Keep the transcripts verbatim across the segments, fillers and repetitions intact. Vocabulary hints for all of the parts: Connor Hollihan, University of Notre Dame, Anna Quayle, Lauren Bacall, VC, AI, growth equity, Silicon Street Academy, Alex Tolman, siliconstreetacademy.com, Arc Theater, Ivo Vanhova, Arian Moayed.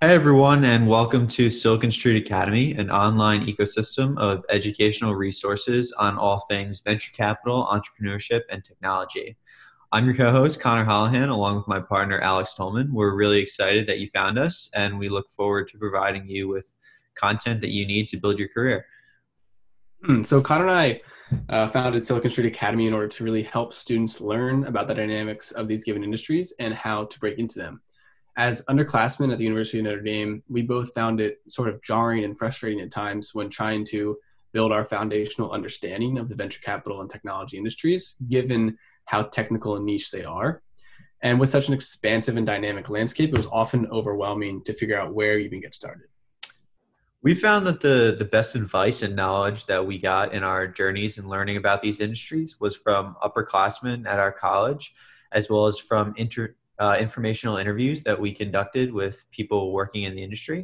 Hi, everyone, and welcome to Silicon Street Academy, an online ecosystem of educational resources on all things venture capital, entrepreneurship, and technology. I'm your co-host, Connor Hollihan, along with my partner, Alex Tolman. We're really excited that you found us, and we look forward to providing you with content that you need to build your career. So Connor and I uh, founded Silicon Street Academy in order to really help students learn about the dynamics of these given industries and how to break into them. As underclassmen at the University of Notre Dame, we both found it sort of jarring and frustrating at times when trying to build our foundational understanding of the venture capital and technology industries, given how technical and niche they are. And with such an expansive and dynamic landscape, it was often overwhelming to figure out where you even get started. We found that the, the best advice and knowledge that we got in our journeys and learning about these industries was from upperclassmen at our college, as well as from inter Uh, informational interviews that we conducted with people working in the industry.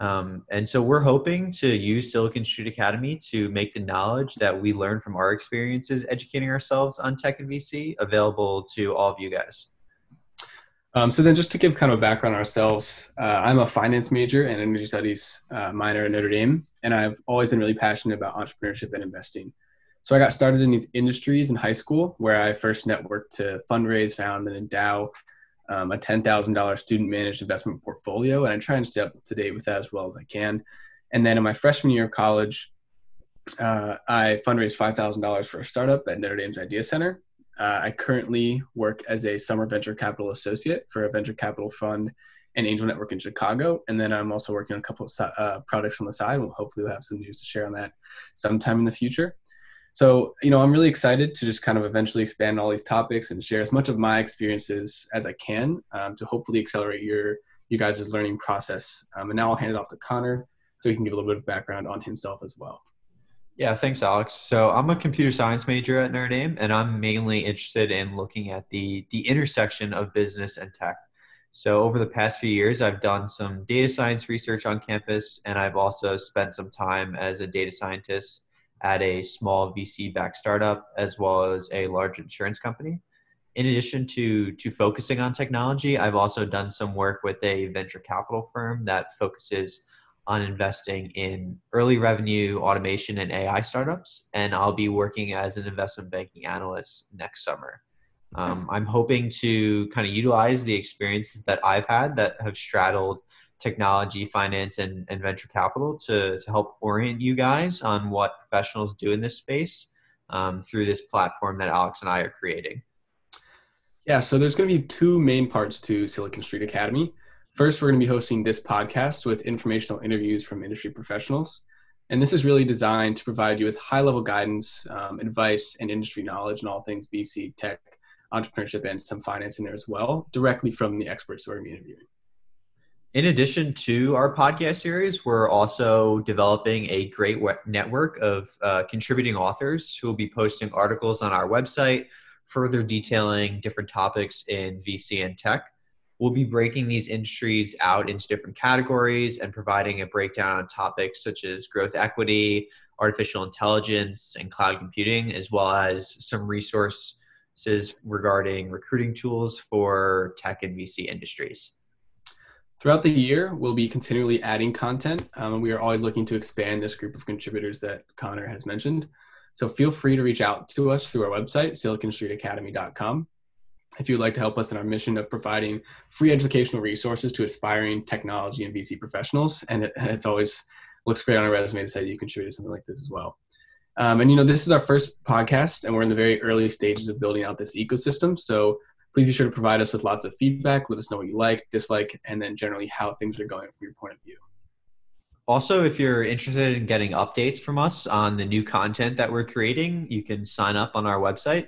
Um, and so we're hoping to use Silicon Street Academy to make the knowledge that we learn from our experiences educating ourselves on tech and V C available to all of you guys. Um, so then just to give kind of a background on ourselves, uh, I'm a finance major and energy studies uh, minor at Notre Dame, and I've always been really passionate about entrepreneurship and investing. So I got started in these industries in high school, where I first networked to fundraise, found, and endow Um, a ten thousand dollar student-managed investment portfolio, and I try and stay up to date with that as well as I can. And then in my freshman year of college, uh, I fundraised five thousand dollars for a startup at Notre Dame's Idea Center. Uh, I currently work as a summer venture capital associate for a venture capital fund and angel network in Chicago. And then I'm also working on a couple of uh, products on the side. We'll hopefully we'll have some news to share on that sometime in the future. So, you know, I'm really excited to just kind of eventually expand all these topics and share as much of my experiences as I can um, to hopefully accelerate your, you guys' learning process. Um, and now I'll hand it off to Connor so he can give a little bit of background on himself as well. Yeah, thanks, Alex. So I'm a computer science major at Notre Dame, and I'm mainly interested in looking at the, the intersection of business and tech. So over the past few years, I've done some data science research on campus, and I've also spent some time as a data scientist at a small V C-backed startup, as well as a large insurance company. In addition to, to focusing on technology, I've also done some work with a venture capital firm that focuses on investing in early revenue, automation, and A I startups, and I'll be working as an investment banking analyst next summer. Um, I'm hoping to kind of utilize the experiences that I've had that have straddled technology, finance, and, and venture capital to, to help orient you guys on what professionals do in this space um, through this platform that Alex and I are creating. Yeah, so there's going to be two main parts to Silicon Street Academy. First, we're going to be hosting this podcast with informational interviews from industry professionals. And this is really designed to provide you with high-level guidance, um, advice, and industry knowledge in all things V C, tech, entrepreneurship, and some finance in there as well, directly from the experts that we're going to be interviewing. In addition to our podcast series, we're also developing a great network of uh, contributing authors who will be posting articles on our website, further detailing different topics in V C and tech. We'll be breaking these industries out into different categories and providing a breakdown on topics such as growth equity, artificial intelligence, and cloud computing, as well as some resources regarding recruiting tools for tech and V C industries. Throughout the year, we'll be continually adding content. Um, we are always looking to expand this group of contributors that Connor has mentioned. So feel free to reach out to us through our website, silicon street academy dot com, if you'd like to help us in our mission of providing free educational resources to aspiring technology and V C professionals. And it, it's always looks great on our resume to say that you contributed something like this as well. Um, and you know, this is our first podcast, and we're in the very early stages of building out this ecosystem. So please be sure to provide us with lots of feedback. Let us know what you like, dislike, and then generally how things are going from your point of view. Also, if you're interested in getting updates from us on the new content that we're creating, you can sign up on our website.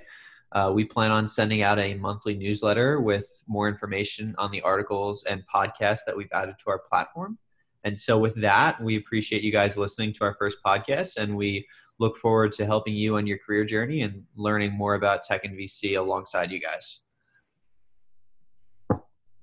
Uh, we plan on sending out a monthly newsletter with more information on the articles and podcasts that we've added to our platform. And so with that, we appreciate you guys listening to our first podcast, and we look forward to helping you on your career journey and learning more about tech and V C alongside you guys.